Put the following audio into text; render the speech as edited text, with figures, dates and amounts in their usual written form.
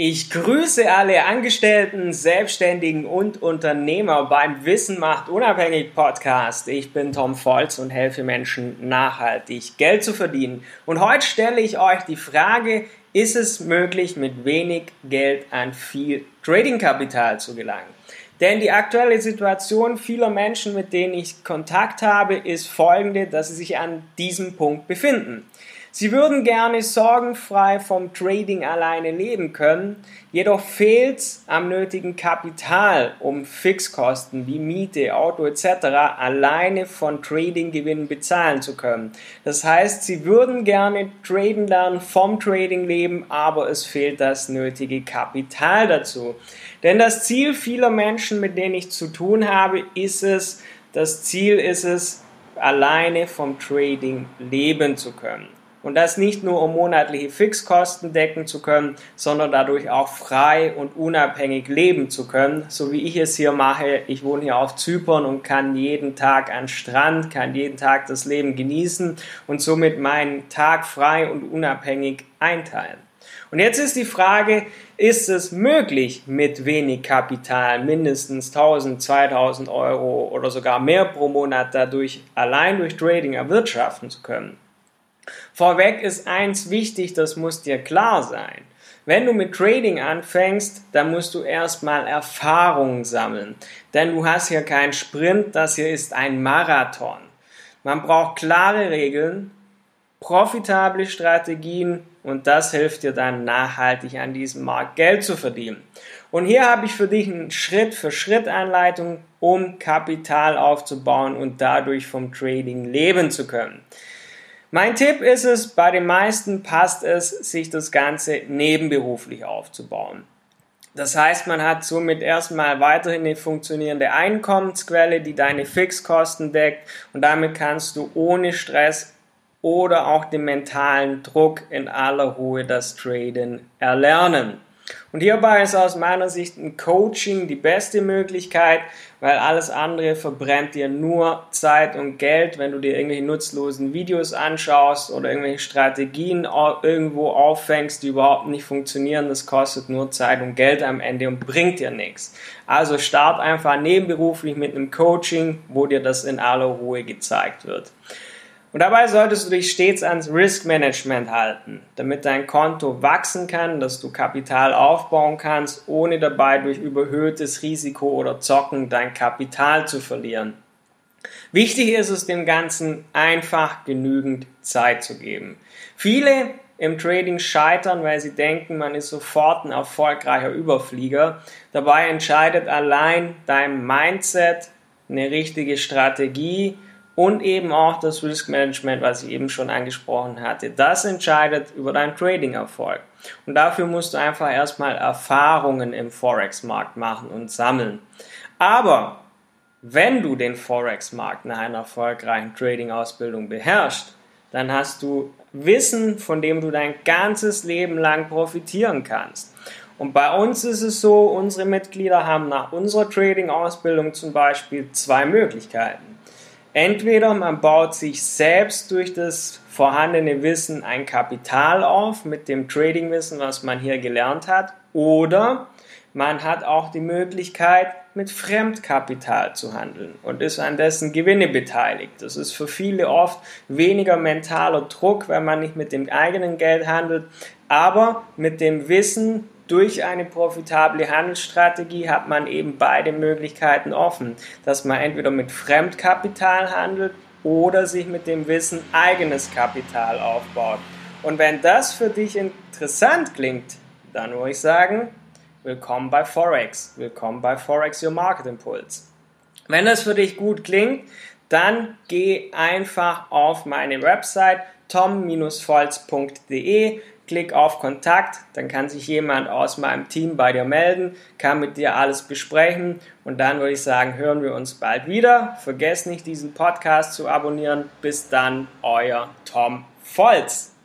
Ich grüße alle Angestellten, Selbstständigen und Unternehmer beim Wissen macht unabhängig Podcast. Ich bin Tom Volz und helfe Menschen nachhaltig Geld zu verdienen. Und heute stelle ich euch die Frage, ist es möglich, mit wenig Geld an viel Tradingkapital zu gelangen? Denn die aktuelle Situation vieler Menschen, mit denen ich Kontakt habe, ist folgende, dass sie sich an diesem Punkt befinden. Sie würden gerne sorgenfrei vom Trading alleine leben können, jedoch fehlt es am nötigen Kapital, um Fixkosten wie Miete, Auto etc. alleine von Tradinggewinnen bezahlen zu können. Das heißt, sie würden gerne traden lernen, vom Trading leben, aber es fehlt das nötige Kapital dazu. Denn das Ziel vieler Menschen, mit denen ich zu tun habe, ist es, alleine vom Trading leben zu können. Und das nicht nur, um monatliche Fixkosten decken zu können, sondern dadurch auch frei und unabhängig leben zu können, so wie ich es hier mache. Ich wohne hier auf Zypern und kann jeden Tag an den Strand, kann jeden Tag das Leben genießen und somit meinen Tag frei und unabhängig einteilen. Und jetzt ist die Frage, ist es möglich, mit wenig Kapital mindestens 1.000, 2.000 Euro oder sogar mehr pro Monat dadurch allein durch Trading erwirtschaften zu können? Vorweg ist eins wichtig, das muss dir klar sein. Wenn du mit Trading anfängst, dann musst du erstmal Erfahrung sammeln, denn du hast hier keinen Sprint, das hier ist ein Marathon. Man braucht klare Regeln, profitable Strategien und das hilft dir dann nachhaltig an diesem Markt Geld zu verdienen. Und hier habe ich für dich eine Schritt-für-Schritt-Anleitung, um Kapital aufzubauen und dadurch vom Trading leben zu können. Mein Tipp ist es, bei den meisten passt es, sich das Ganze nebenberuflich aufzubauen. Das heißt, man hat somit erstmal weiterhin eine funktionierende Einkommensquelle, die deine Fixkosten deckt und damit kannst du ohne Stress oder auch den mentalen Druck in aller Ruhe das Traden erlernen. Und hierbei ist aus meiner Sicht ein Coaching die beste Möglichkeit, weil alles andere verbrennt dir nur Zeit und Geld, wenn du dir irgendwelche nutzlosen Videos anschaust oder irgendwelche Strategien irgendwo auffängst, die überhaupt nicht funktionieren. Das kostet nur Zeit und Geld am Ende und bringt dir nichts. Also start einfach nebenberuflich mit einem Coaching, wo dir das in aller Ruhe gezeigt wird. Und dabei solltest du dich stets ans Risk Management halten, damit dein Konto wachsen kann, dass du Kapital aufbauen kannst, ohne dabei durch überhöhtes Risiko oder Zocken dein Kapital zu verlieren. Wichtig ist es, dem Ganzen einfach genügend Zeit zu geben. Viele im Trading scheitern, weil sie denken, man ist sofort ein erfolgreicher Überflieger. Dabei entscheidet allein dein Mindset, eine richtige Strategie und eben auch das Risk Management, was ich eben schon angesprochen hatte. Das entscheidet über deinen Trading-Erfolg. Und dafür musst du einfach erstmal Erfahrungen im Forex-Markt machen und sammeln. Aber wenn du den Forex-Markt nach einer erfolgreichen Trading-Ausbildung beherrschst, dann hast du Wissen, von dem du dein ganzes Leben lang profitieren kannst. Und bei uns ist es so, unsere Mitglieder haben nach unserer Trading-Ausbildung zum Beispiel zwei Möglichkeiten. Entweder man baut sich selbst durch das vorhandene Wissen ein Kapital auf mit dem Trading-Wissen, was man hier gelernt hat, oder man hat auch die Möglichkeit, mit Fremdkapital zu handeln und ist an dessen Gewinne beteiligt. Das ist für viele oft weniger mentaler Druck, wenn man nicht mit dem eigenen Geld handelt, aber mit dem Wissen, durch eine profitable Handelsstrategie hat man eben beide Möglichkeiten offen, dass man entweder mit Fremdkapital handelt oder sich mit dem Wissen eigenes Kapital aufbaut. Und wenn das für dich interessant klingt, dann würde ich sagen, willkommen bei Forex. Willkommen bei Forex Your Market Impulse. Wenn das für dich gut klingt, dann geh einfach auf meine Website tom-folz.de, klick auf Kontakt, dann kann sich jemand aus meinem Team bei dir melden, kann mit dir alles besprechen und dann würde ich sagen, hören wir uns bald wieder. Vergesst nicht, diesen Podcast zu abonnieren. Bis dann, euer Tom Volz.